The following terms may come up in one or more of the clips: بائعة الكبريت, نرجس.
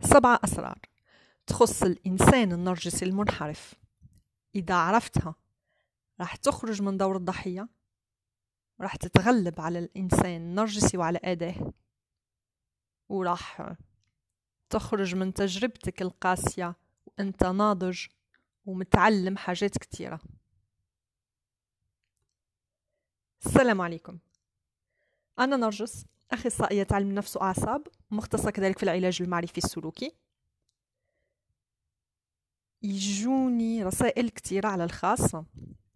7 أسرار تخص الإنسان النرجسي المنحرف. إذا عرفتها راح تخرج من دور الضحية، راح تتغلب على الإنسان النرجسي وعلى أداه، وراح تخرج من تجربتك القاسية وأنت ناضج ومتعلم حاجات كتيرة. السلام عليكم، أنا نرجس، أخصائية علم نفس وأعصاب، مختصة كذلك في العلاج المعرفي السلوكي. يجوني رسائل كتيرة على الخاص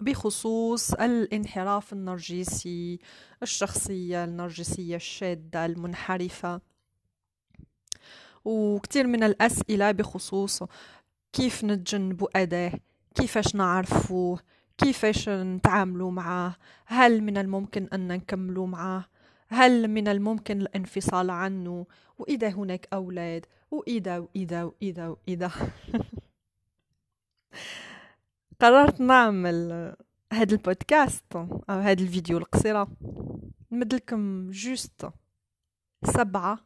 بخصوص الانحراف النرجسي، الشخصية النرجسية الشاذة المنحرفة، وكتير من الأسئلة بخصوص كيف نتجنبوا أداه، كيفاش نعرفوه، كيفاش نتعاملوا معه، هل من الممكن أن نكملوا معه، هل من الممكن الانفصال عنه، وإذا هناك أولاد، وإذا وإذا وإذا وإذا. قررت نعمل هاد البودكاست أو هاد الفيديو القصيرة نمدلكم جوست 7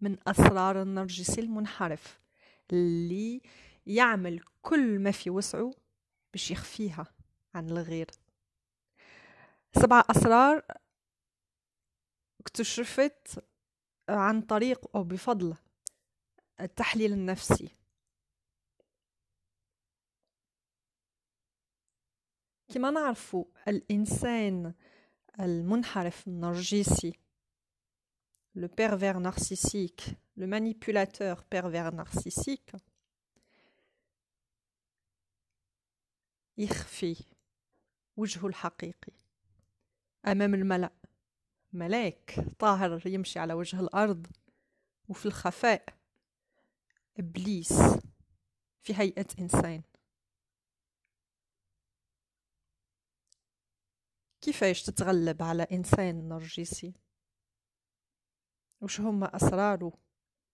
من أسرار النرجسي المنحرف اللي يعمل كل ما في وسعه باش يخفيها عن الغير. 7 أسرار اكتشفت عن طريق أو بفضل التحليل النفسي. كما نعرفوا الإنسان المنحرف النرجسي، le pervers narcissique, le manipulateur pervers narcissique، يخفي وجهه الحقيقي أمام الملأ. ملاك طاهر يمشي على وجه الأرض وفي الخفاء إبليس في هيئة إنسان. كيفاش تتغلب على إنسان نرجسي؟ وش هما أسراره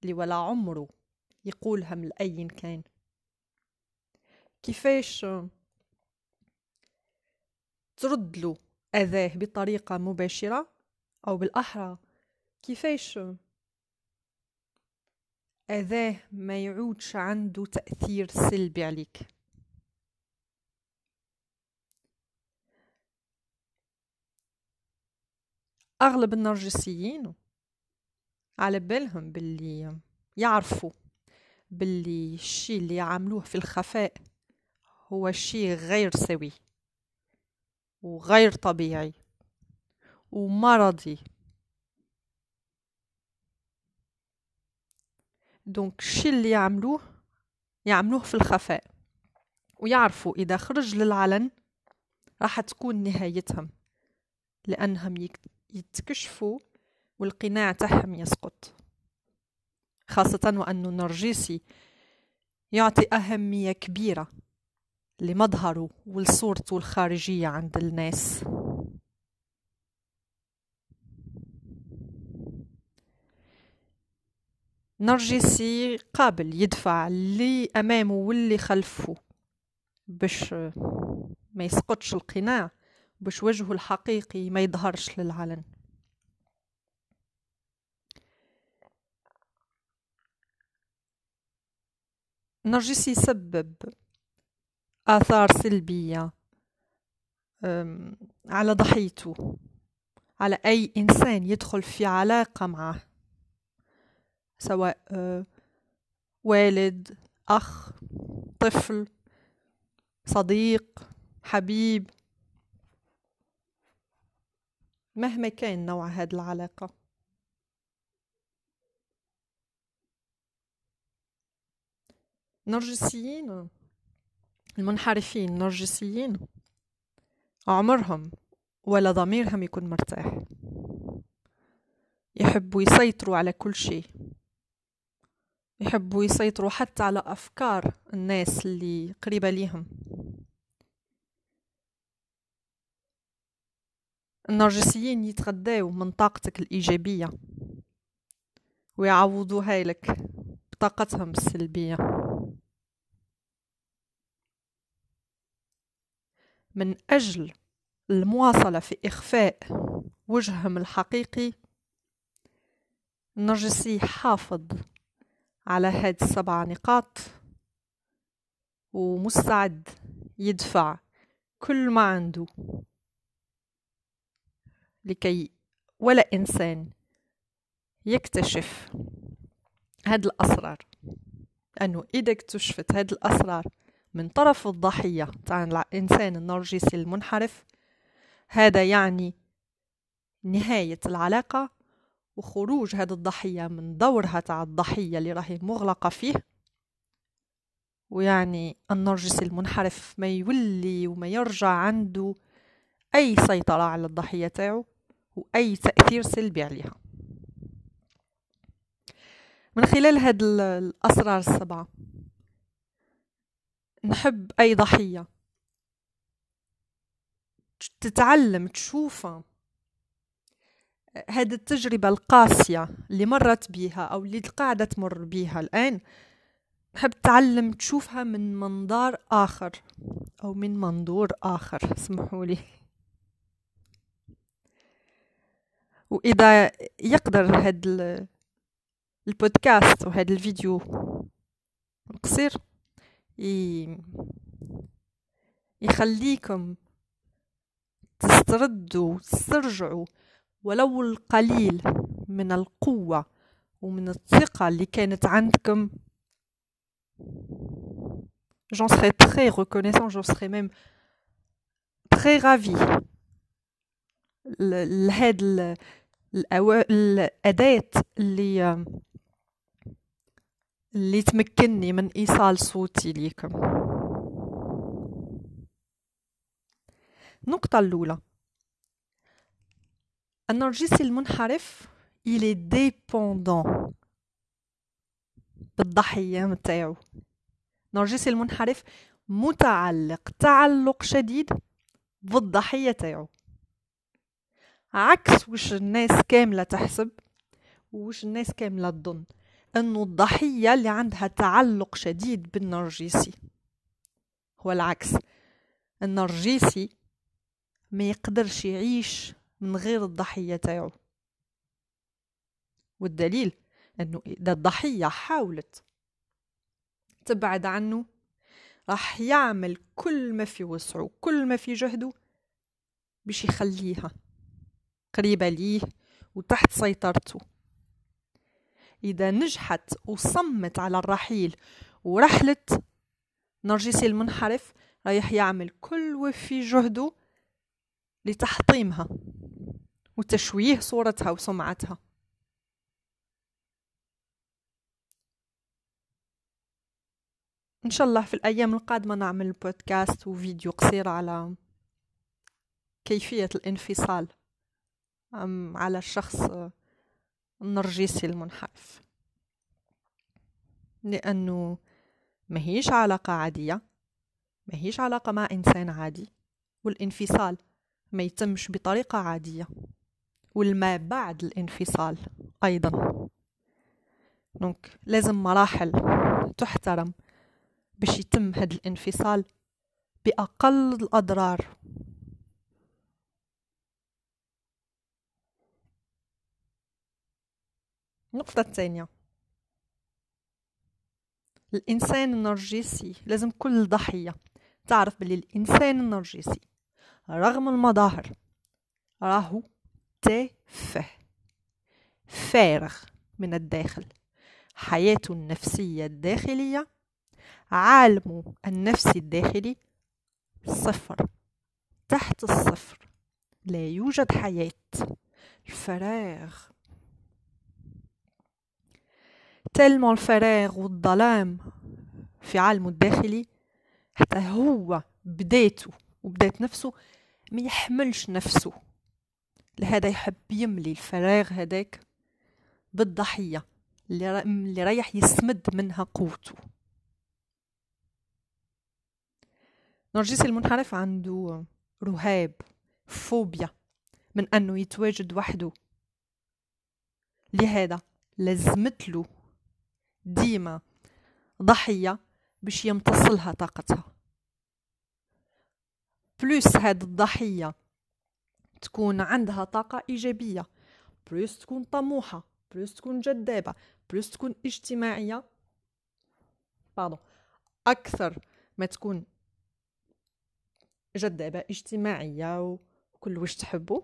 اللي ولا عمره يقولها من أي كان؟ كيفاش ترد له أذاه بطريقة مباشرة، أو بالأحرى كيفاش أذاه ما يعودش عنده تأثير سلبي عليك؟ أغلب النرجسيين على بالهم باللي يعرفوا باللي الشيء اللي يعملوه في الخفاء هو شيء غير سوي وغير طبيعي ومرضي، دونك الشيء اللي يعملوه في الخفاء ويعرفوا إذا خرج للعلن راح تكون نهايتهم، لأنهم يتكشفوا والقناع تاعهم يسقط، خاصة وأنه النرجسي يعطي أهمية كبيرة لمظهره ولصورته الخارجية عند الناس. نرجسي قابل يدفع اللي أمامه واللي خلفه باش ما يسقطش القناع، باش وجهه الحقيقي ما يظهرش للعلن. نرجسي يسبب آثار سلبية على ضحيته، على أي إنسان يدخل في علاقة معه، سواء والد، أخ، طفل، صديق، حبيب، مهما كان نوع هذه العلاقة. النرجسيين المنحرفين النرجسيين عمرهم ولا ضميرهم يكون مرتاح، يحبوا يسيطروا على كل شيء، يحبوا يسيطروا حتى على أفكار الناس اللي قريبة ليهم. النرجسيين يتغداو من طاقتك الإيجابية ويعوضوها لك بطاقتهم السلبية. من أجل المواصلة في إخفاء وجههم الحقيقي، النرجسي حافظ على هاد 7 نقاط، ومستعد يدفع كل ما عنده لكي ولا إنسان يكتشف هاد الأسرار. أنه إذا اكتشفت هاد الأسرار من طرف الضحية تاع الإنسان النرجسي المنحرف، هذا يعني نهاية العلاقة وخروج هاد الضحية من دورها تاع الضحية اللي راهي مغلقة فيه. ويعني النرجسي المنحرف ما يولي وما يرجع عنده أي سيطرة على الضحية تاعو وأي تأثير سلبي عليها. من خلال هاد الأسرار 7 نحب أي ضحية تتعلم تشوفها هاد التجربة القاسية اللي مرت بيها أو اللي قاعدة تمر بيها الآن، نحب تعلم تشوفها من منظار آخر أو من منظور آخر، اسمحولي. وإذا يقدر هاد البودكاست وهاد الفيديو القصير يخليكم تستردوا تسترجعوا ولو القليل من القوة ومن الثقة اللي كانت عندكم، j'en serais très reconnaissant, j'en serais même très ravi. هاد الأداة اللي تمكنني من إيصال صوتي ليكم. النقطة الأولى، النرجسي المنحرف il est dépendant بالضحية متاعو. النرجسي المنحرف متعلق تعلق شديد بالضحية تاعو، عكس وش الناس كاملة تحسب وش الناس كاملة تظن، انه الضحية اللي عندها تعلق شديد بالنرجسي. هو العكس، النرجسي ما يقدرش يعيش من غير الضحية تاعو. والدليل انه اذا الضحية حاولت تبعد عنه راح يعمل كل ما في وسعه كل ما في جهده باش يخليها قريبة ليه وتحت سيطرته. إذا نجحت وصمت على الرحيل ورحلت، نرجسي المنحرف رايح يعمل كل وفي جهده لتحطيمها وتشويه صورتها وسمعتها. إن شاء الله في الأيام القادمة نعمل بودكاست وفيديو قصير على كيفية الانفصال على الشخص النرجسي المنحرف، لأنه ماهيش علاقة عادية، ماهيش علاقة مع إنسان عادي، والانفصال ما يتمش بطريقة عادية، والما بعد الانفصال أيضا دونك لازم مراحل تحترم باش يتم هاد الانفصال بأقل الأضرار. النقطة الثانية، الإنسان النرجسي لازم كل ضحية تعرف باللي الإنسان النرجسي رغم المظاهر راهو تافه فارغ من الداخل. حياته النفسية الداخلية، عالمه النفسي الداخلي صفر، تحت الصفر، لا يوجد حياة، الفراغ، تلمع الفراغ والظلام في عالمه الداخلي حتى هو بدايته وبداية نفسه ما يحملش نفسه. لهذا يحب يملي الفراغ هذاك بالضحية اللي رايح يسمد منها قوته. نرجسي المنحرف عنده رهاب، فوبيا من أنه يتواجد وحده، لهذا لازمت له ديما ضحية باش يمتصلها طاقتها. بلوس هاد الضحية تكون عندها طاقة إيجابية، بلوس تكون طموحة، بلوس تكون جذابة، بلوس تكون اجتماعية، برضو اكثر ما تكون جذابه اجتماعيه وكل واش تحبوا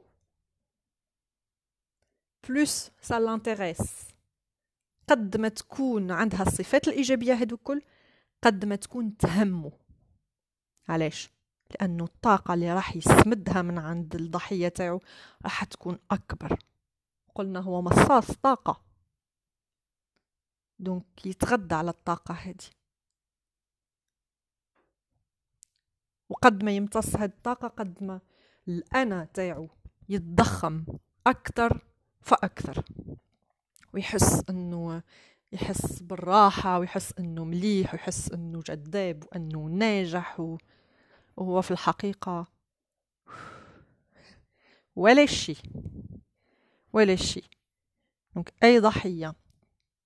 بلوس سا لانتيريس، قد ما تكون عندها الصفات الايجابيه هذوك كل قد ما تكون تهمه. علاش؟ لانه الطاقه اللي راح يسمدها من عند الضحيه تاعو راح تكون اكبر. قلنا هو مصاص طاقه، دونك يتغذى على الطاقه هذه، وقد ما يمتص هذه الطاقه قد ما الانا تاعو يتضخم اكثر فاكثر، ويحس انه يحس بالراحه ويحس انه مليح ويحس انه جذاب وانه ناجح، وهو في الحقيقه ولا شيء. دونك اي ضحيه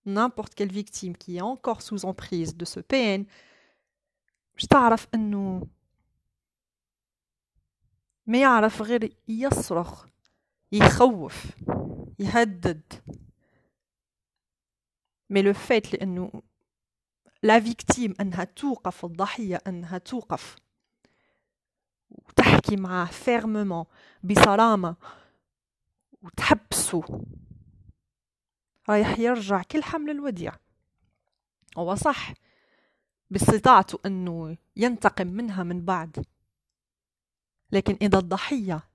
n'importe quelle victime qui est encore sous emprise de ce PN باش تعرف انه ما يعرف غير يصرخ، يخوف، يهدد. Mais le fait لأنه la victime أنها توقف، الضحية أنها توقف وتحكي معاه fermement بصرامة وتحبسه، رايح يرجع كل حمل الوديع. هو صح باستطاعته أنه ينتقم منها من بعد، لكن إذا الضحية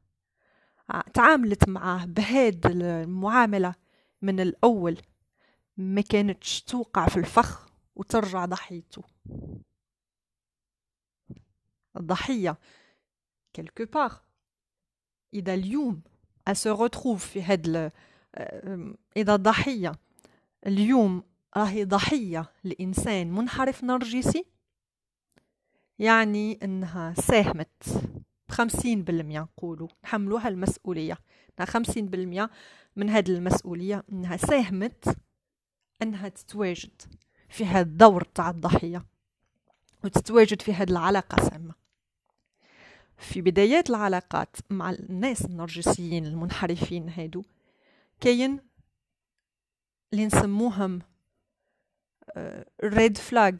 تعاملت معاه بهذه المعاملة من الأول ما كانتش توقع في الفخ وترجع ضحيته. الضحية quelque part إذا اليوم se retrouve في هذا، إذا الضحية اليوم راهي ضحية لإنسان منحرف نرجسي، يعني أنها ساهمت 50% نقولوا نحملوها المسؤولية، 50% من هذه المسؤولية أنها ساهمت أنها تتواجد في هذا الدور تاع الضحية وتتواجد في هذه العلاقة السامة. في بدايات العلاقات مع الناس النرجسيين المنحرفين هادو كاين اللي نسموهم ريد فلاغ،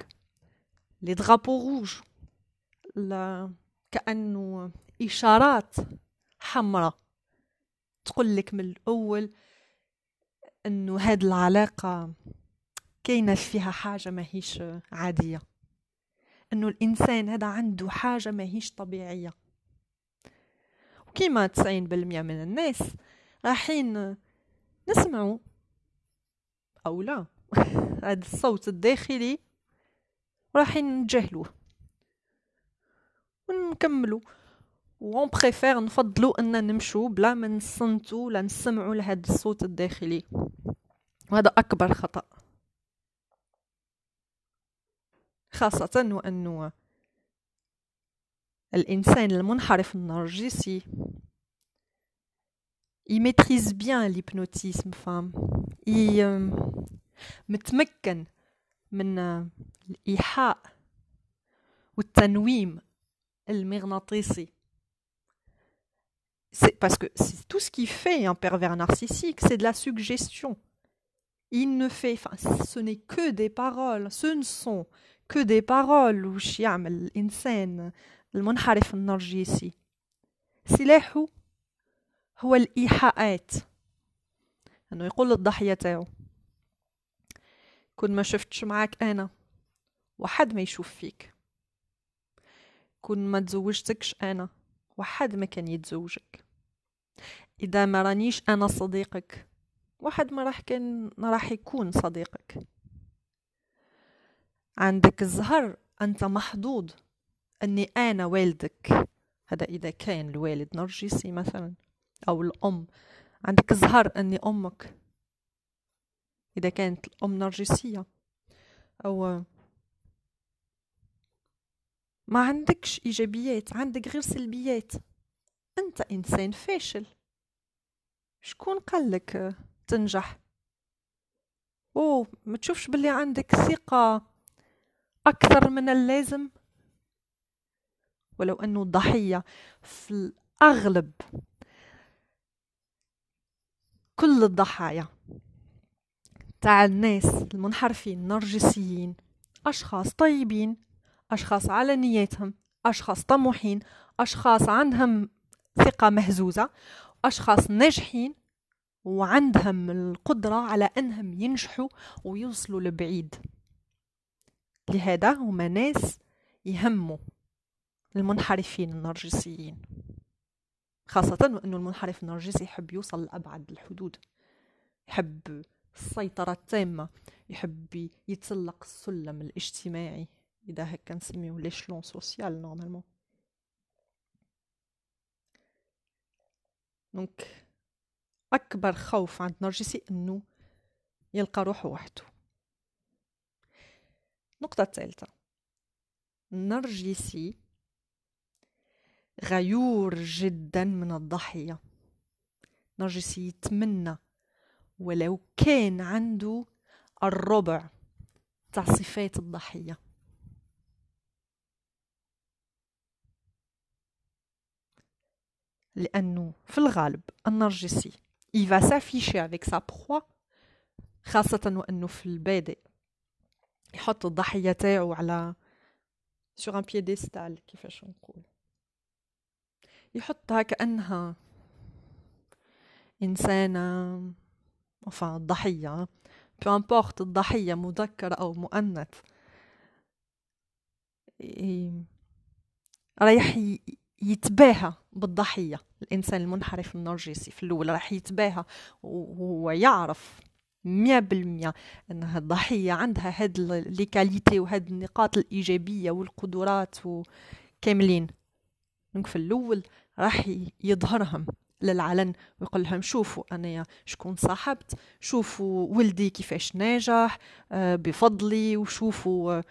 لي درابو روج، كأنه إشارات حمراء تقول لك من الأول أنه هاد العلاقة كاينة فيها حاجة ماهيش عادية، أنه الإنسان هذا عنده حاجة ماهيش طبيعية. وكما 90% من الناس راحين نسمعوا أو لا هذا الصوت الداخلي راحين نتجاهلوه ونكملوا، وان بريفير نفضلوا ان نمشوا بلا ما نصنتوا ولا نسمعوا لهذا الصوت الداخلي، وهذا اكبر خطا، خاصه وانه الانسان المنحرف النرجسي يميتريز بيان ليبنوتيزم، فهم متمكن من الايحاء والتنويم المغناطيسي. C'est parce que c'est tout ce qui fait un pervers narcissique, c'est de la suggestion. Il ne fait, enfin, ce n'est que des paroles, ce ne sont que des paroles où يعمل الإنسان المنحرف النرجسي. سلاحه هو الإيحاءات، أنه يقول للضحية تاعو كون ما شفتش معاك أنا وحد ما يشوف فيك، كون ما تزوجتكش أنا وحد ما كان يتزوجك، إذا ما رانيش أنا صديقك واحد ما راح كان راح يكون صديقك، عندك الزهر أنت محظوظ أني أنا والدك، هذا إذا كان الوالد نرجسي مثلا أو الأم، عندك الزهر أني أمك إذا كانت الأم نرجسية، أو ما عندكش إيجابيات، عندك غير سلبيات، أنت إنسان فاشل، شكون قالك تنجح؟ أو ما تشوفش باللي عندك ثقة أكثر من اللازم؟ ولو أنه الضحية في الأغلب كل الضحايا تاع الناس المنحرفين النرجسيين أشخاص طيبين، أشخاص على نيتهم، أشخاص طموحين، أشخاص عندهم ثقة مهزوزة، أشخاص ناجحين وعندهم القدرة على أنهم ينجحوا ويوصلوا لبعيد. لهذا هما ناس يهموا المنحرفين النرجسيين، خاصة أنه المنحرف النرجسي يحب يوصل لأبعد الحدود، يحب السيطرة التامة، يحب يتسلق السلم الاجتماعي، إذا هكا نسميه ليشلون سوسيال نورمالمون. دونك أكبر خوف عند نرجسي أنه يلقى روحه وحده. النقطة الثالثة، النرجسي غيور جدا من الضحية. نرجسي يتمنى ولو كان عنده الربع تاع صفات الضحية. لأنه في الغالب النرجسي يفا سافيشي افيك سا بخوا، خاصة وأنه في البادئ يحط الضحية تاعو على سور ان بيديستال، كيفاش نقول، يحطها كأنها إنسانة، enfin الضحية peu importe، الضحية مذكر أو مؤنث، رايح يتباهى بالضحية. الإنسان المنحرف النرجسي في الأول راح يتباهى وهو يعرف 100% أن الضحية عندها هاد الكاليتي وهاد النقاط الإيجابية والقدرات وكاملين. دونك في الأول راح يظهرهم للعلن ويقول لهم شوفوا أنا شكون صاحبت، شوفوا ولدي كيفاش ناجح بفضلي، وشوفوا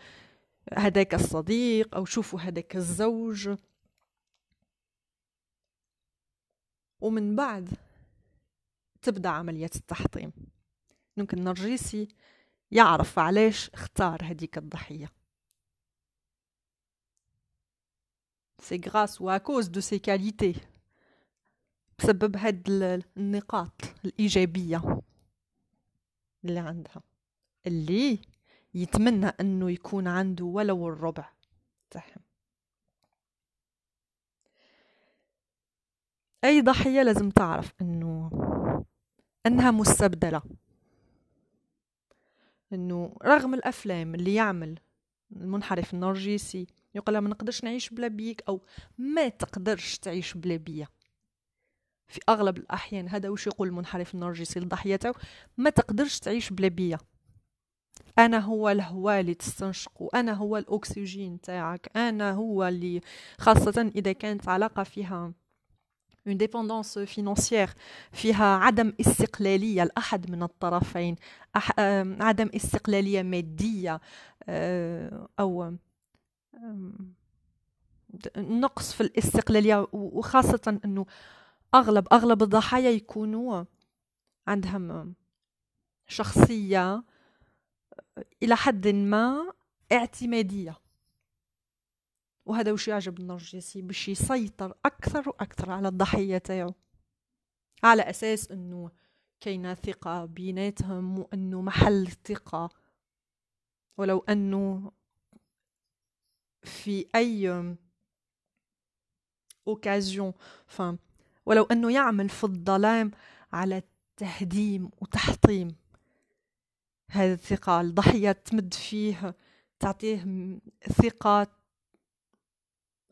هذاك الصديق، أو شوفوا هذاك الزوج. ومن بعد تبدأ عملية التحطيم. ممكن النرجسي يعرف علاش اختار هديك الضحية، سي غراس و اكوز دو سي كاليتي، بسبب هاد النقاط الإيجابية اللي عندها، اللي يتمنى أنه يكون عنده ولو الربع تاعهم. أي ضحية لازم تعرف أنها مستبدلة، أنه رغم الأفلام اللي يعمل المنحرف النرجسي يقول ما نقدرش نعيش بلا بيك، أو ما تقدرش تعيش بلا بيا، في أغلب الأحيان هذا وش يقول المنحرف النرجسي للضحية تاعو، ما تقدرش تعيش بلا بيا، أنا هو الهواء اللي تستنشقه، أنا هو الأكسجين تاعك، أنا هو اللي، خاصة إذا كانت علاقة فيها une dépendance financière، فيها عدم استقلالية لأحد من الطرفين، عدم استقلالية مادية، أو نقص في الاستقلالية. وخاصة أنه أغلب الضحايا يكونوا عندهم شخصية إلى حد ما اعتمادية، وهذا وش يعجب النرجسي، باش يسيطر أكثر وأكثر على الضحية تاعو، على أساس أنه كاينة ثقة بيناتهم وأنه محل ثقة، ولو أنه في أي أوكازيون، ولو أنه يعمل في الظلام على تهديم وتحطيم هذه الثقة. الضحية تمد فيه، تعطيه ثقة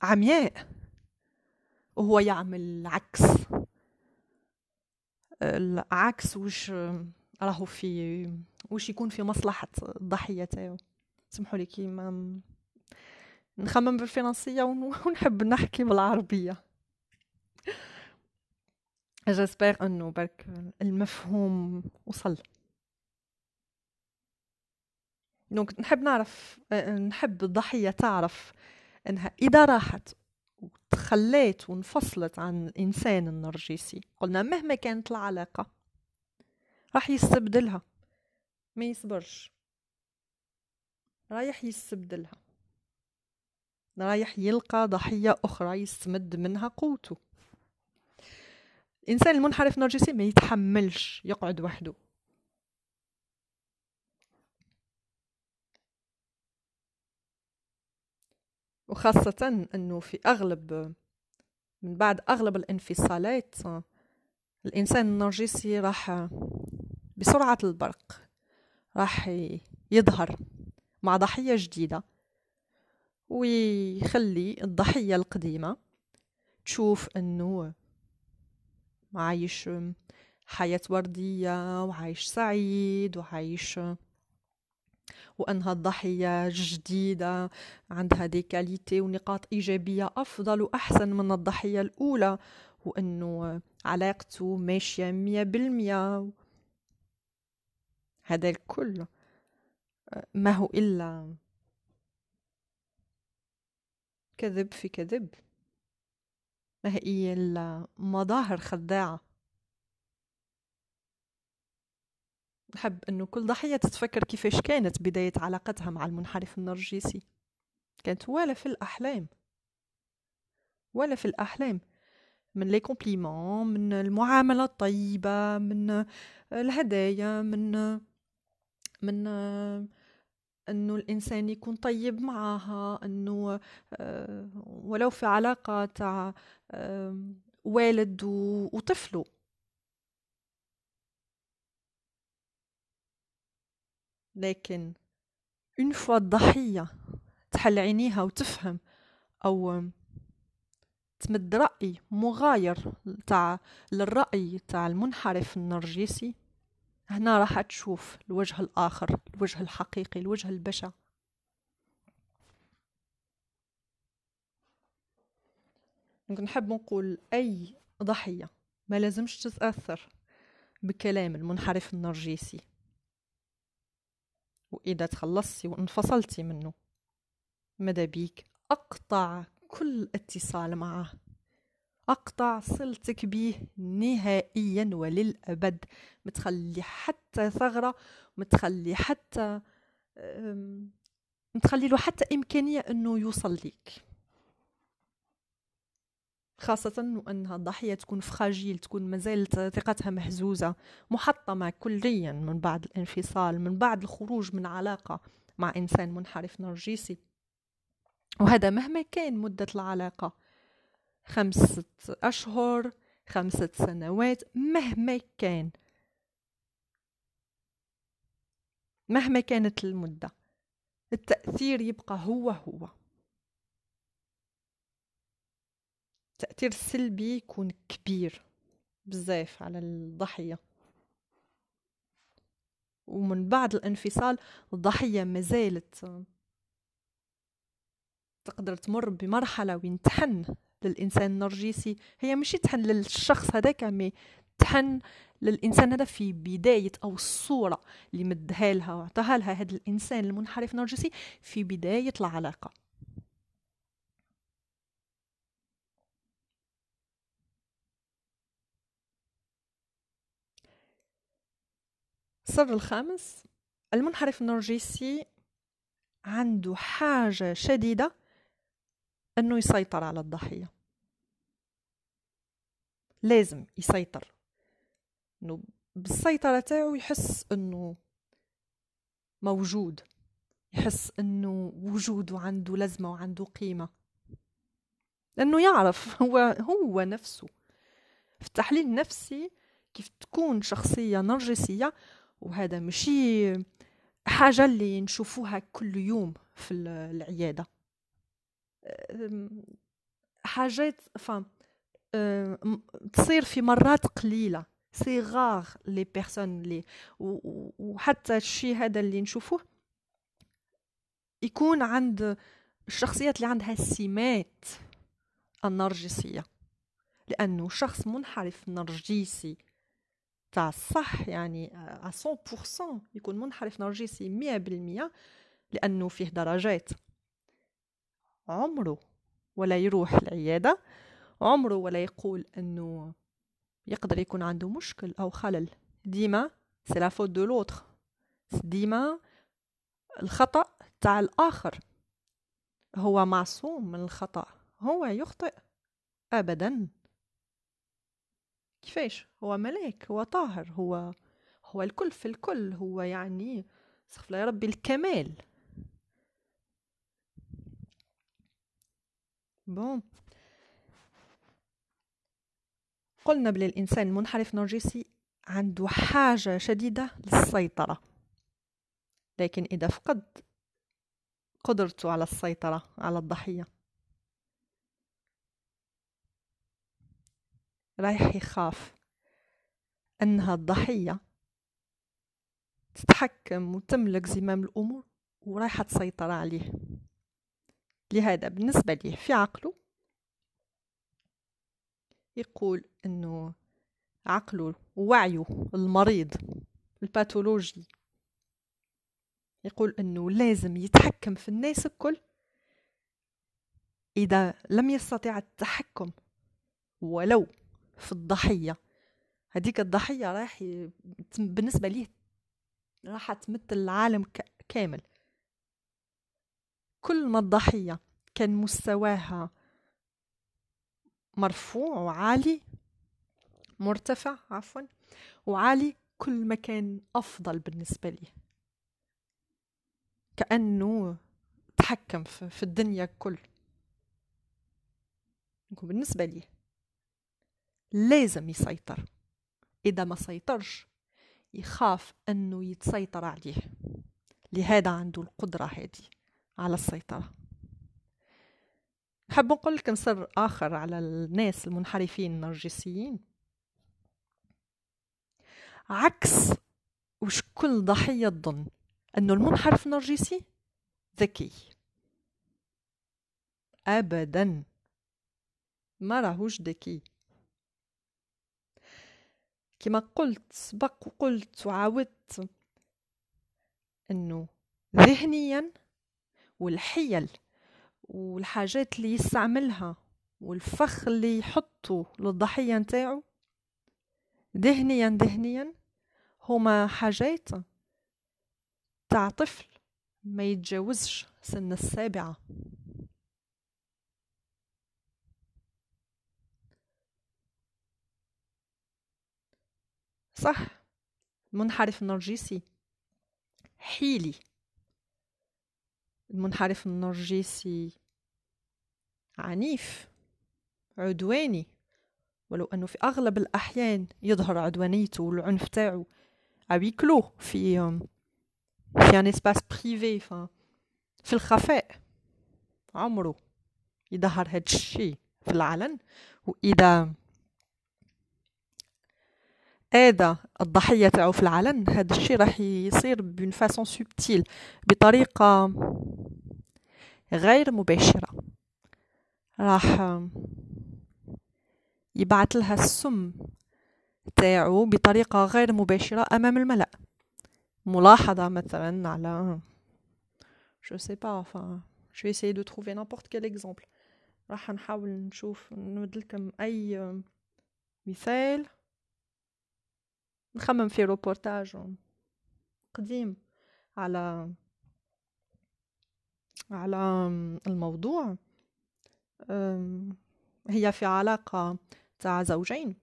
عمياء، وهو يعمل العكس وش راهو في، وش يكون في مصلحة الضحية تاعو. سمحوا لي كيما نخمم بالفرنسية ونحب نحكي بالعربية. جاسبير انه برك المفهوم وصل. دونك نحب الضحية تعرف انها اذا راحت وتخليت وانفصلت عن الانسان النرجسي، قلنا مهما كانت العلاقة راح يستبدلها، ما يصبرش، رايح يستبدلها، رايح يلقى ضحية اخرى يستمد منها قوته. الانسان المنحرف النرجسي ما يتحملش يقعد وحده. وخاصة أنه في أغلب من بعد أغلب الانفصالات الإنسان النرجسي راح بسرعة البرق راح يظهر مع ضحية جديدة ويخلي الضحية القديمة تشوف أنه عايش حياة وردية وعايش سعيد وعايش، وأنها الضحية الجديدة عندها دي كاليتي ونقاط إيجابية أفضل وأحسن من الضحية الأولى، وأنه علاقته ماشية 100%. هذا الكل ما هو إلا كذب في كذب، ما هي إلا مظاهر خداعة. نحب أنه كل ضحية تتفكر كيفاش كانت بداية علاقتها مع المنحرف النرجسي. كانت ولا في الأحلام من لي كومبليمون، من المعاملة الطيبة، من الهدايا، من أنه الإنسان يكون طيب معها، أنه ولو في علاقة تاع والد وطفله. لكن اون فوا الضحية تحل عينيها وتفهم أو تمد رأي مغاير للرأي تاع المنحرف النرجسي، هنا راح تشوف الوجه الآخر، الوجه الحقيقي، الوجه البشع. نحب نقول أي ضحية ما لازمش تتأثر بكلام المنحرف النرجسي، وإذا تخلصتي وانفصلتي منه ماذا بيك أقطع كل اتصال معه، أقطع صلتك به نهائيا وللأبد، متخلي حتى ثغرة، متخلي له حتى إمكانية أنه يوصل لك. خاصة وأنها الضحية تكون فراجيل، تكون مازالت ثقتها مهزوزة، محطمة كليا من بعد الانفصال، من بعد الخروج من علاقة مع إنسان منحرف نرجسي. وهذا مهما كان مدة العلاقة، 5 أشهر، 5 سنوات، مهما كانت المدة، التأثير يبقى هو التأثير السلبي يكون كبير بزاف على الضحية. ومن بعد الانفصال الضحية مازالت تقدر تمر بمرحلة وين تحن للإنسان النرجسي. هي مش تحن للشخص هذاك، مي تحن للإنسان هذا في بداية، أو الصورة اللي مدها لها وعطاها لها هذا الإنسان المنحرف النرجسي في بداية العلاقة. السر الخامس، المنحرف النرجسي عنده حاجة شديدة أنه يسيطر على الضحية. لازم يسيطر، أنه بالسيطرة تاعو يحس أنه موجود، يحس أنه وجوده عنده لازمة وعنده قيمة، لأنه يعرف هو نفسه. في التحليل النفسي كيف تكون شخصية نرجسية، وهذا مشي حاجة اللي نشوفوها كل يوم في العيادة، حاجات تصير في مرات قليلة، صغار لي بيرسون لي، وحتى الشيء هذا اللي نشوفوه يكون عند الشخصيات اللي عندها السمات النرجسية، لأنه شخص منحرف نرجسي تاع الصح، يعني 100% يكون منحرف نرجسي 100%، لأنه فيه درجات. عمره ولا يروح العيادة، عمره ولا يقول أنه يقدر يكون عنده مشكل أو خلل، ديما سي لا فوت دو لوتر، ديما الخطأ تاع الآخر، هو معصوم من الخطأ، هو يخطئ أبدا. كيفاش؟ هو ملاك، هو طاهر، هو الكل في الكل، هو يعني استغفر الله يا ربي الكمال. بون، قلنا بلي الإنسان المنحرف نرجسي عنده حاجة شديدة للسيطرة، لكن إذا فقد قدرته على السيطرة على الضحية رايح يخاف أنها الضحية تتحكم وتملك زمام الأمور ورايحة تسيطر عليه. لهذا بالنسبة ليه في عقله يقول أنه عقله ووعيه المريض الباثولوجي يقول أنه لازم يتحكم في الناس الكل، إذا لم يستطيع التحكم ولو في الضحية هذيك الضحية راح بالنسبة ليه راح تمثل العالم كامل. كل ما الضحية كان مستواها مرفوع وعالي مرتفع عفوا وعالي، كل ما كان أفضل بالنسبة ليه، كأنه تحكم في الدنيا كل. بالنسبة ليه لازم يسيطر، إذا ما سيطرش يخاف أنه يتسيطر عليه، لهذا عنده القدرة هذه على السيطرة. حاب نقول لكم سر آخر على الناس المنحرفين النرجسيين، عكس وش كل ضحية تظن أنه المنحرف النرجسي ذكي، أبدا ما راهوش ذكي. كما قلت سبق وقلت وعاودت أنه ذهنيا والحيل والحاجات اللي يستعملها والفخ اللي يحطه للضحية نتاعو ذهنيا هما حاجات تاع طفل ما يتجاوزش سن 7. صح، المنحرف النرجسي حيلي، المنحرف النرجسي عنيف عدواني، ولو أنه في أغلب الأحيان يظهر عدوانيته والعنف تاعو عبيكلو في ان اسباس بريفي في الخفاء، عمره يظهر هاد الشيء في العلن. وإذا هذا الضحية تاعو في العلن هذا الشيء راح يصير بون فاسون سوبتيل، بطريقة غير مباشرة، راح يبعث لها السم تاعو بطريقة غير مباشرة أمام الملأ. ملاحظة مثلا على جو سي با جو اسيي دو تروفي نامبورت كيل اكزامبل، راح نحاول نشوف نمد لكم اي مثال، نخمم في روبورتاج قديم على الموضوع. هي في علاقة تاع زوجين،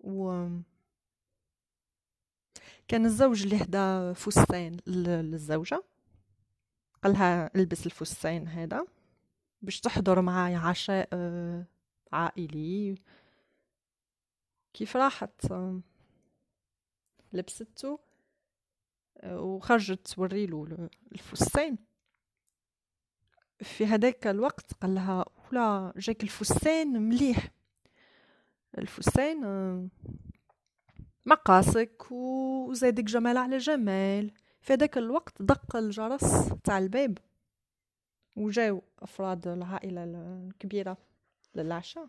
وكان الزوج اللي هدا فستان للزوجة، قالها البس الفستان هذا باش تحضر معايا عشاء عائلي. كيف راحت لبسته وخرجت توريله الفستان، في هذاك الوقت قال لها ولا جاك الفستان مليح، الفستان مقاسك وزادك جمال على جمال. في هذاك الوقت دق الجرس تاع الباب وجاو افراد العائله الكبيره للعشاء.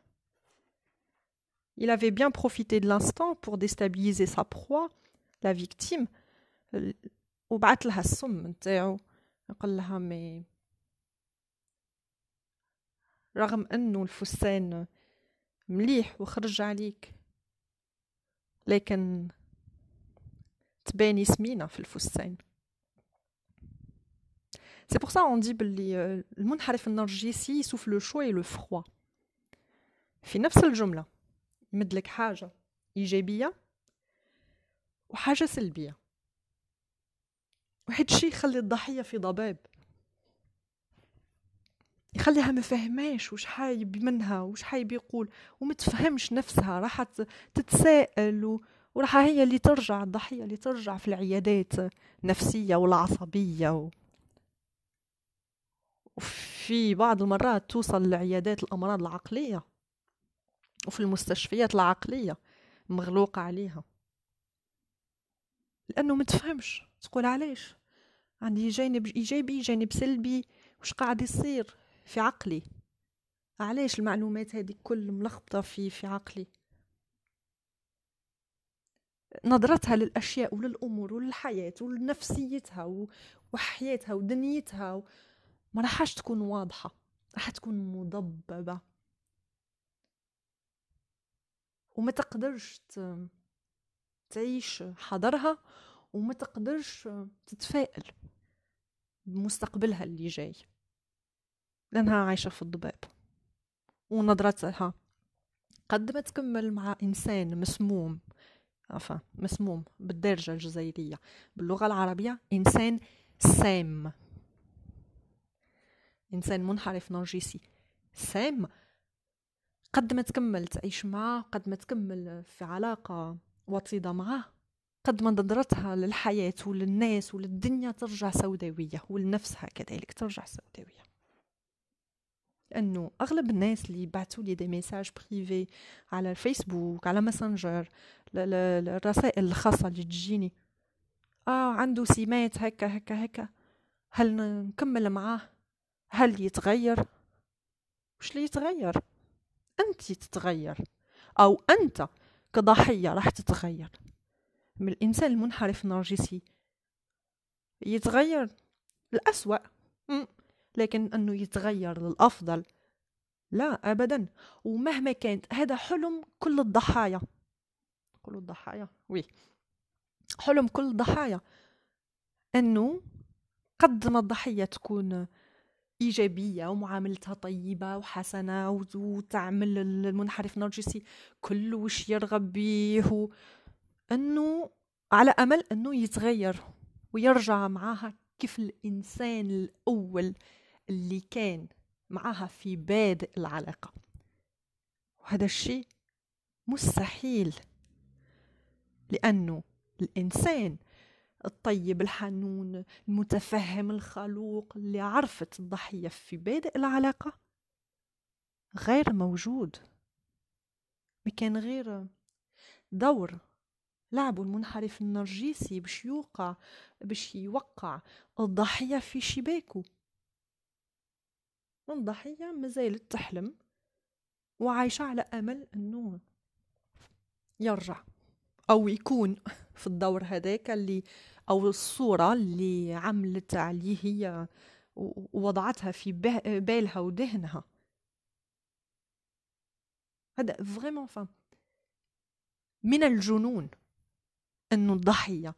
Il avait bien profité de l'instant pour déstabiliser sa proie, la victime. وبعت لها السم نتاعو، قال لها مي رغم انه الفستان مليح وخرج عليك لكن تباني سمينة في الفستان. C'est pour ça on dit باللي المنحرف النرجسي يسوف لو شو اي لو فروا في نفس الجملة، يمدلك حاجة إيجابية وحاجة سلبية، وحيد شي يخلي الضحية في ضباب، خليها ما فهماش واش حايب منها واش حايب يقول وما تفهمش نفسها، راح تتساءل وراح هي اللي ترجع الضحية اللي ترجع في العيادات نفسية ولا عصبية وفي بعض المرات توصل لعيادات الأمراض العقلية وفي المستشفيات العقلية مغلوقة عليها لأنه ما تفهمش. تقول علاش عندي جانب إيجابي جانب سلبي، وش قاعد يصير في عقلي، علاش المعلومات هذه كل ملخبطة في عقلي. نظرتها للأشياء وللأمور وللحياة ولنفسيتها وحياتها ودنيتها ما راحش تكون واضحة، راح تكون مضببة وما تقدرش تعيش حضرها وما تقدرش تتفائل بمستقبلها اللي جاي لأنها عايشة في الضباب. ونظرتها قد ما تكمل مع إنسان مسموم، عفوا مسموم بالدارجة الجزائرية باللغة العربية إنسان سام، إنسان منحرف نرجسي سام، قد ما تكمل تعيش معه قد ما تكمل في علاقة وطيدة معه قد ما نظرتها للحياة وللناس وللدنيا ترجع سوداوية ولنفسها كذلك ترجع سوداوية. لأنه أغلب الناس اللي بعثوا لي دي ميساج بريفي على الفيسبوك على ماسنجر الرسائل الخاصة اللي تجيني عنده سمات هكا هكا هكا، هل نكمل معاه؟ هل يتغير؟ وش اللي يتغير؟ أنت تتغير أو أنت كضحية راح تتغير. من الإنسان المنحرف النرجسي يتغير الأسوأ لكن أنه يتغير للأفضل لا أبدا. ومهما كانت هذا حلم كل الضحايا، كل الضحايا وي حلم كل الضحايا، أنه قد ما الضحية تكون إيجابية ومعاملتها طيبة وحسنة وتعمل المنحرف النرجسي كل وش يرغب به، أنه على أمل أنه يتغير ويرجع معها كيف الإنسان الأول اللي كان معها في بادئ العلاقة. وهذا الشيء مستحيل، لأنه الإنسان الطيب الحنون المتفهم الخلوق اللي عرفت الضحية في بادئ العلاقة غير موجود. مكان غير دور لعبوا المنحرف النرجسي باش يوقع الضحية في شباكه. الضحية مازالت تحلم وعايشة على أمل أنه يرجع أو يكون في الدور هذاك اللي أو الصورة اللي عملت عليه هي ووضعتها في بالها ودهنها. هذا فريمون من الجنون أنه الضحية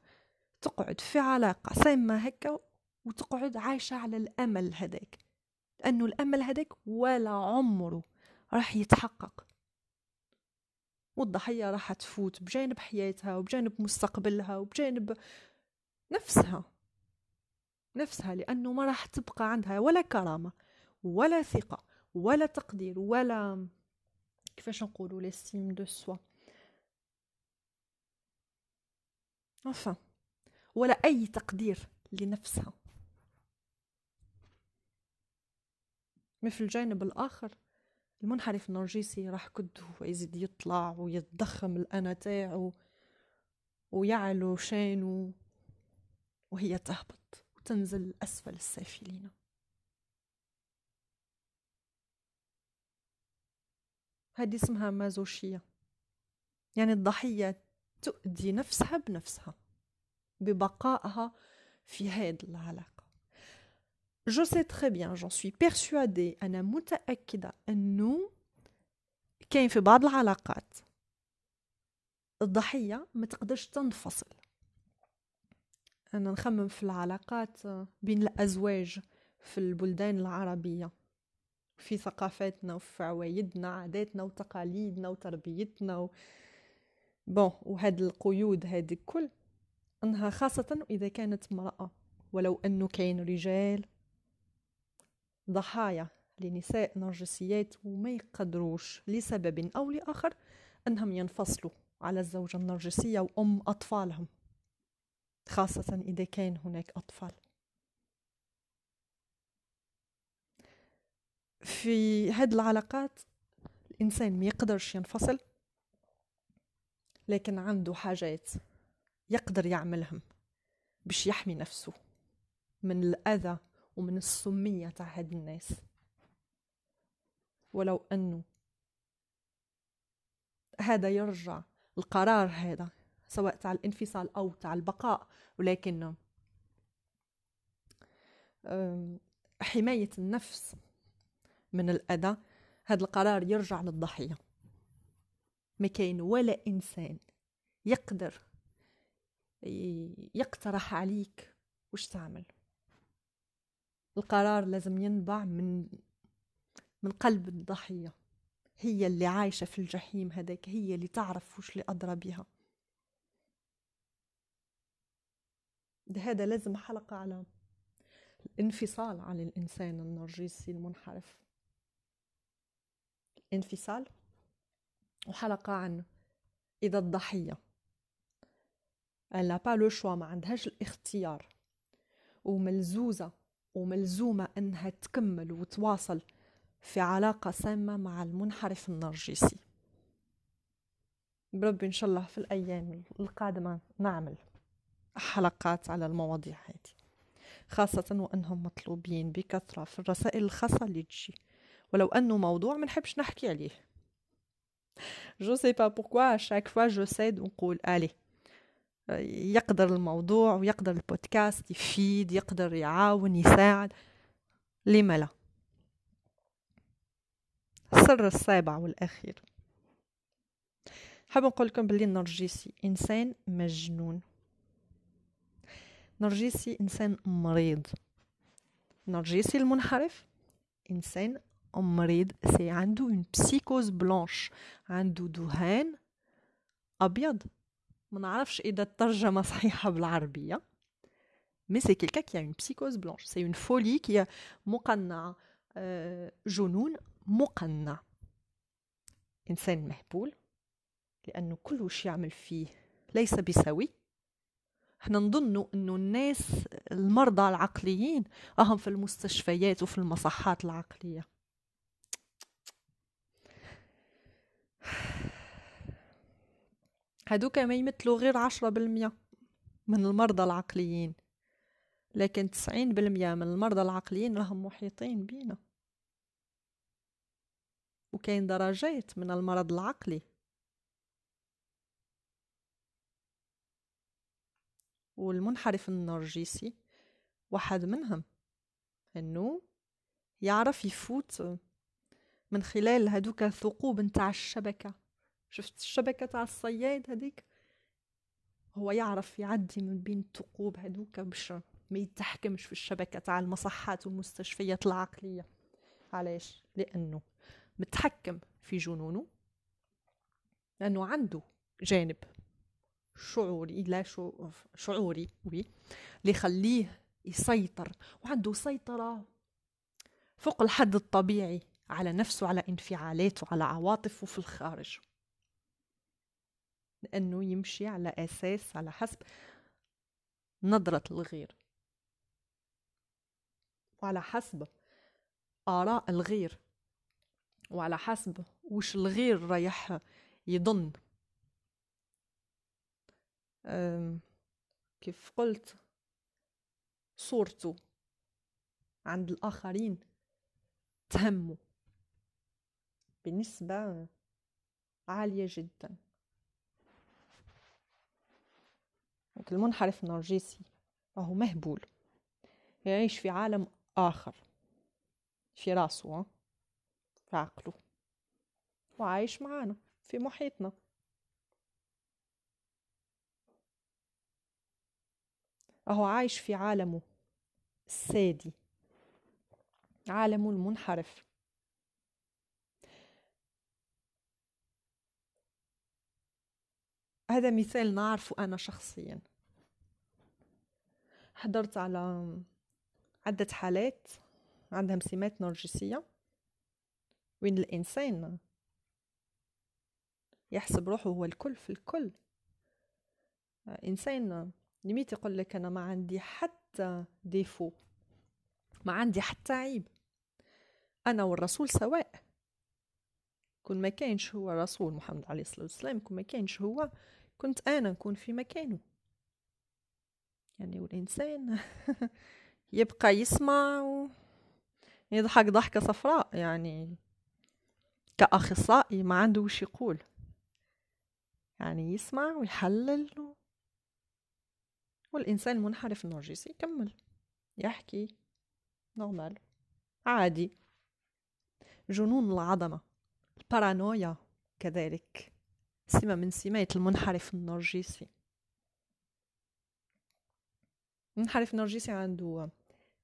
تقعد في علاقة سامة هكا وتقعد عايشة على الأمل هداك، لأنه الأمل هداك ولا عمره راح يتحقق والضحية راح تفوت بجانب حياتها وبجانب مستقبلها وبجانب نفسها لأنه ما راح تبقى عندها ولا كرامة ولا ثقة ولا تقدير ولا كيفاش نقولوا ليستيم دو سوا ولا أي تقدير لنفسها. من في الجانب الآخر المنحرف النرجسي راح كده يزيد يطلع ويتضخم الأنا تاعو ويعلو شانو وهي تهبط وتنزل أسفل السافلين. هذه اسمها مازوشية، يعني الضحية تؤذي نفسها بنفسها ببقائها في هذه العلاقة. Je sais très bien, j'en suis persuadée, أنا متأكدة أنه كاين في بعض العلاقات الضحية ما تقدرش تنفصل. أنا نخمم في العلاقات بين الأزواج في البلدان العربية في ثقافاتنا وفي عوايدنا عاداتنا وتقاليدنا وتربيتنا وهاد القيود هادي كل أنها خاصة إذا كانت امرأة، ولو أنه كاين رجال ضحايا لنساء نرجسيات وما يقدروش لسبب أو لآخر أنهم ينفصلوا على الزوجة النرجسية وأم أطفالهم، خاصة إذا كان هناك أطفال. في هذه العلاقات الإنسان ما يقدرش ينفصل، لكن عنده حاجات يقدر يعملهم باش يحمي نفسه من الأذى ومن السمية تاع هاد الناس، ولو أنه هذا يرجع القرار هذا سواء تاع الانفصال أو تاع البقاء، ولكن حماية النفس من الأذى هذا القرار يرجع للضحية. ما كاين ولا إنسان يقدر يقترح عليك وش تعمل، القرار لازم ينبع من قلب الضحية، هي اللي عايشة في الجحيم هذاك، هي اللي تعرف وش اللي أدرى بها. هذا لازم حلقة على الانفصال عن الإنسان النرجسي المنحرف، الانفصال، وحلقة عن إذا الضحية elle n'a pas le choix، ما عندهاش الاختيار وملزوزة وملزومة أنها تكمل وتواصل في علاقة سامة مع المنحرف النرجسي. بربي إن شاء الله في الأيام القادمة نعمل حلقات على المواضيع هذه، خاصة وأنهم مطلوبين بكثرة في الرسائل الخاصة اللي تجي، ولو أنه موضوع ما نحبش نحكي عليه. Je sais pas pourquoi à chaque fois je cède ونقول allez. يقدر الموضوع ويقدر البودكاست يفيد، يقدر يعاون، يساعد، لما لا. السر السابع والأخير، حاب نقول لكم باللي النرجسي إنسان مجنون، نرجسي إنسان مريض، نرجسي المنحرف إنسان مريض، سي عنده une psychose blanche، عنده دهان أبيض. ما نعرفش إذا الترجمة صحيحة بالعربية، mais c'est quelqu'un qui a une psychose blanche، c'est une folie qui est مقنعة، جنون مقنع، إنسان مهبول، لأنه كل شيء يعمل فيه ليس بسوي. احنا نظن أنه الناس المرضى العقليين أهم في المستشفيات وفي المصحات العقلية. هادوكا ما يمثلوا غير 10% من المرضى العقليين، لكن 90% من المرضى العقليين راهم محيطين بينا، وكاين درجات من المرض العقلي، والمنحرف النرجسي واحد منهم، انه يعرف يفوت من خلال هادوك الثقوب نتاع الشبكة. شفت الشبكة تاع الصياد هذيك، هو يعرف يعدي من بين الثقوب هذوك باش ما يتحكمش في الشبكة تاع المصحات والمستشفيات العقلية. علاش؟ لأنه متحكم في جنونه، لأنه عنده جانب شعوري لا شعوري وي اللي يخليه يسيطر، وعنده سيطرة فوق الحد الطبيعي على نفسه، على انفعالاته، على عواطفه في الخارج، لأنه يمشي على أساس، على حسب نظرة الغير وعلى حسب آراء الغير وعلى حسب وش الغير رايح يظن. كيف قلت، صورته عند الآخرين تهمه بنسبة عالية جداً. المنحرف النرجسي وهو مهبول، يعيش في عالم آخر في راسه، في عقله، وعايش معانا في محيطنا. وهو عايش في عالمه السادي، عالمه المنحرف. هذا مثال نعرفه أنا شخصيا، حضرت على عدة حالات عندهم سمات نرجسية، وين الإنسان يحسب روحه هو الكل في الكل. إنسان لميت يقول لك أنا ما عندي حتى ديفو، ما عندي حتى عيب، أنا والرسول سواء. كون ما كانش هو رسول محمد عليه الصلاة والسلام، كون ما كانش هو، كنت أنا نكون في مكانه يعني. والإنسان يبقى يسمع ويضحك ضحكة صفراء يعني، كأخصائي ما عنده وش يقول يعني، يسمع ويحلل والإنسان المنحرف النرجسي يكمل يحكي نورمال عادي. جنون العظمة، البارانويا كذلك سمة من سمات المنحرف النرجسي. المنحرف النرجسي عنده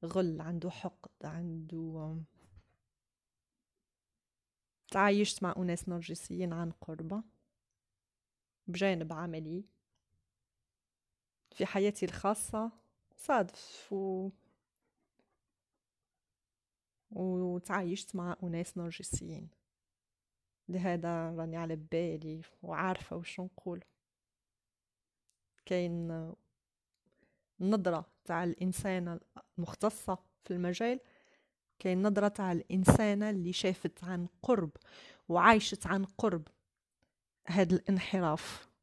غل، عنده حقد، عنده. تعايشت مع أناس نرجسيين عن قربة بجانب عملي في حياتي الخاصة، صادف وتعايشت مع أناس نرجسيين، لهذا راني على بالي وعارفة وش نقول. كاين نظرة تاع الإنسانة المختصة في المجال، كاين نظرة تاع الإنسانة اللي شافت عن قرب وعايشت عن قرب هذا الانحراف.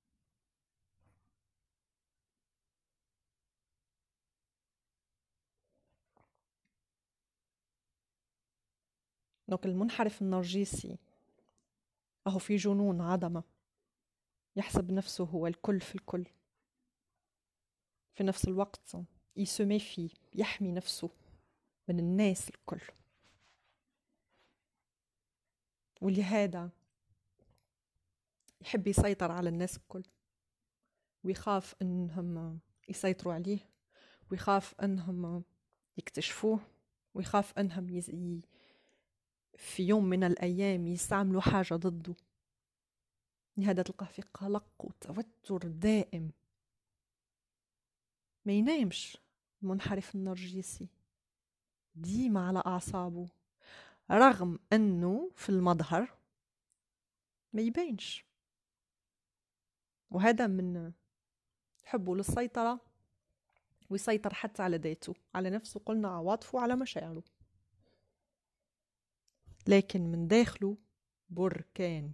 دونك المنحرف النرجسي اهو في جنون عظمة، يحسب نفسه هو الكل في الكل، في نفس الوقت يسميفي، يحمي نفسه من الناس الكل. ولهذا يحب يسيطر على الناس الكل، ويخاف انهم يسيطروا عليه، ويخاف انهم يكتشفوه، ويخاف انهم في يوم من الأيام يستعملوا حاجة ضده. لهذا تلقاه في قلق وتوتر دائم، ما ينامش المنحرف النرجسي، ديما على أعصابه، رغم أنه في المظهر ما يبينش. وهذا من حبه للسيطرة، ويسيطر حتى على ذاته، على نفسه، قلنا عواطفه، على مشاعره، لكن من داخله بركان.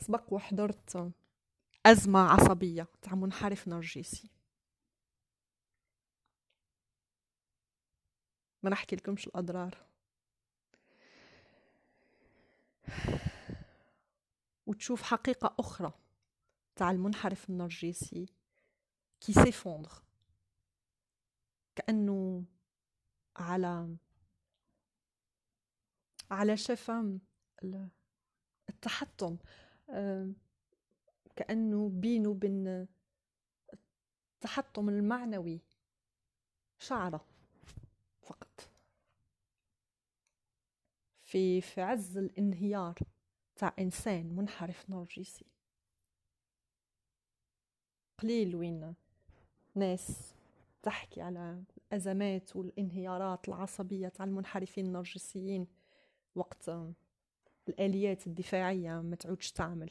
سبق وحضرت أزمة عصبية تاع منحرف نرجسي، ما نحكي لكمش الأضرار، وتشوف حقيقة أخرى تاع المنحرف النرجسي كي سيفوندر، كأنه على شفا التحطم، كأنه بينه بين التحطم المعنوي شعرة فقط، في عز الانهيار تاع إنسان منحرف نرجسي. قليل وين ناس تحكي على الأزمات والانهيارات العصبية على المنحرفين النرجسيين وقت الآليات الدفاعية ما تعودش تعمل.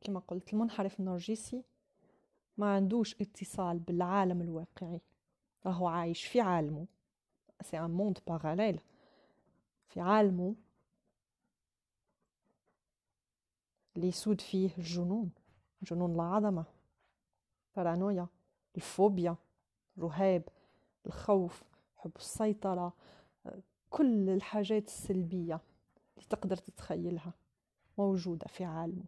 كما قلت، المنحرف النرجسي ما عندوش اتصال بالعالم الواقعي، راهو عايش في عالمه، سي ان موند باراليل، في عالمه اللي يسود فيه الجنون، جنون العظمة، بارانويا، الفوبيا، الرهاب، الخوف، حب السيطرة، كل الحاجات السلبية اللي تقدر تتخيلها موجودة في عالمه،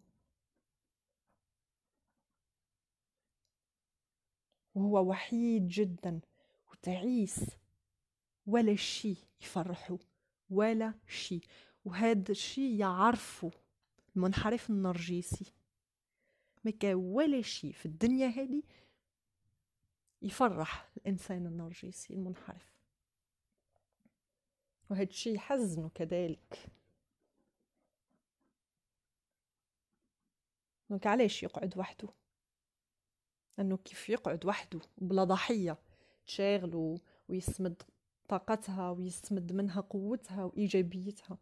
وهو وحيد جدا وتعيس، ولا شيء يفرحه، ولا شيء. وهذا الشيء يعرفه المنحرف النرجسي، ما كان ولا شيء في الدنيا هذه يفرح الإنسان النرجسي المنحرف، وهذا الشيء يحزنه كذلك. دونك علاش يقعد وحده؟ أنه كيف يقعد وحده بلا ضحية تشاغله ويسمد طاقتها ويسمد منها قوتها وإيجابيتها.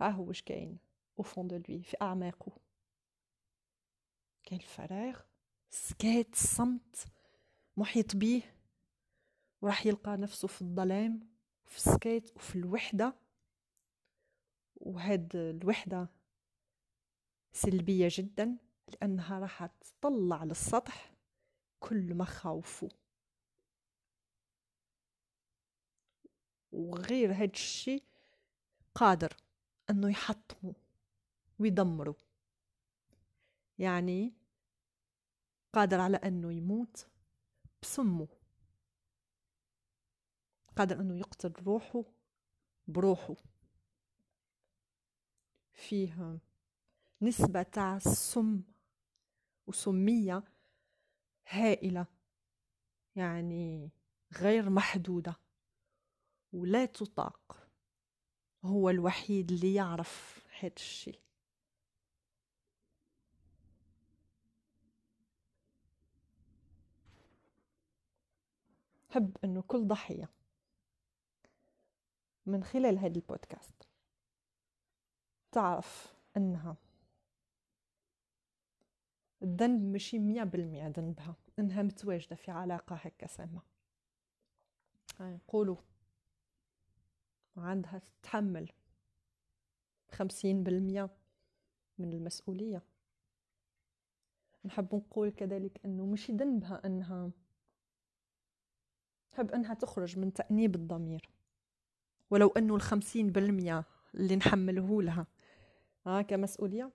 ها هو واش كاين أو فون دو لوي في أعماقه، كاين الفراغ، السكات، الصمت محيط بيه، وراح يلقى نفسه في الظلام وفي السكات وفي الوحدة. وهاد الوحدة سلبية جدا لأنها راح تطلع للسطح كل مخاوفه، وغير هاد الشي قادر أنه يحطمه ويدمره، يعني قادر على أنه يموت بسمه، قادر أنه يقتل روحه بروحه. فيه نسبة تاع السم وسمية هائلة، يعني غير محدودة ولا تطاق. هو الوحيد اللي يعرف هاد الشي. حب انه كل ضحية من خلال هاد البودكاست تعرف انها الذنب ماشي 100% ذنبها، انها متواجدة في علاقة هكا سامة، يعني قولوا عندها تتحمل 50% من المسؤولية. نحب نقول كذلك انه ماشي ذنبها، انها حب انها تخرج من تأنيب الضمير، ولو انه 50% اللي نحمله لها كمسؤولية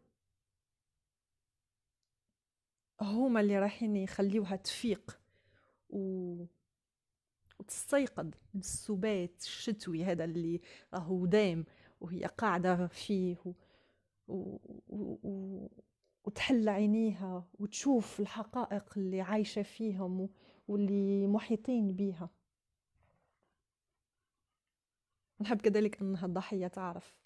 هما اللي رايحين يخليوها تفيق وتستيقظ من السبات الشتوي هذا اللي راهو دايم وهي قاعدة فيه، وتحل عينيها وتشوف الحقائق اللي عايشة فيهم واللي محيطين بيها. نحب كذلك أنها الضحية تعرف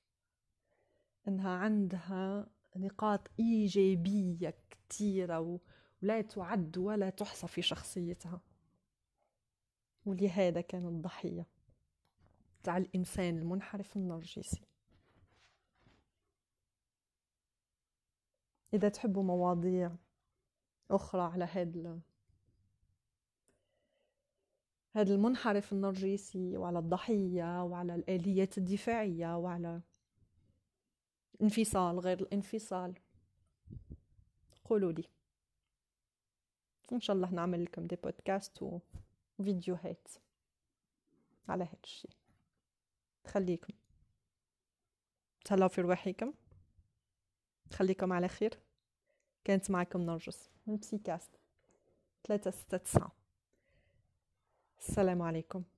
أنها عندها نقاط إيجابية كتيرة ولا تعد ولا تحصى في شخصيتها، ولهذا كانت الضحية تاع الإنسان المنحرف النرجسي. إذا تحبوا مواضيع أخرى على هذا المنحرف النرجسي وعلى الضحية وعلى الآليات الدفاعية وعلى انفصال غير الانفصال، قولوا لي إن شاء الله نعمل لكم دي بودكاست وفيديوهات على هاد الشي. خليكم تهلاو في رواحكم، خليكم على خير. كانت معكم نرجس من بسيكاست 369. السلام عليكم.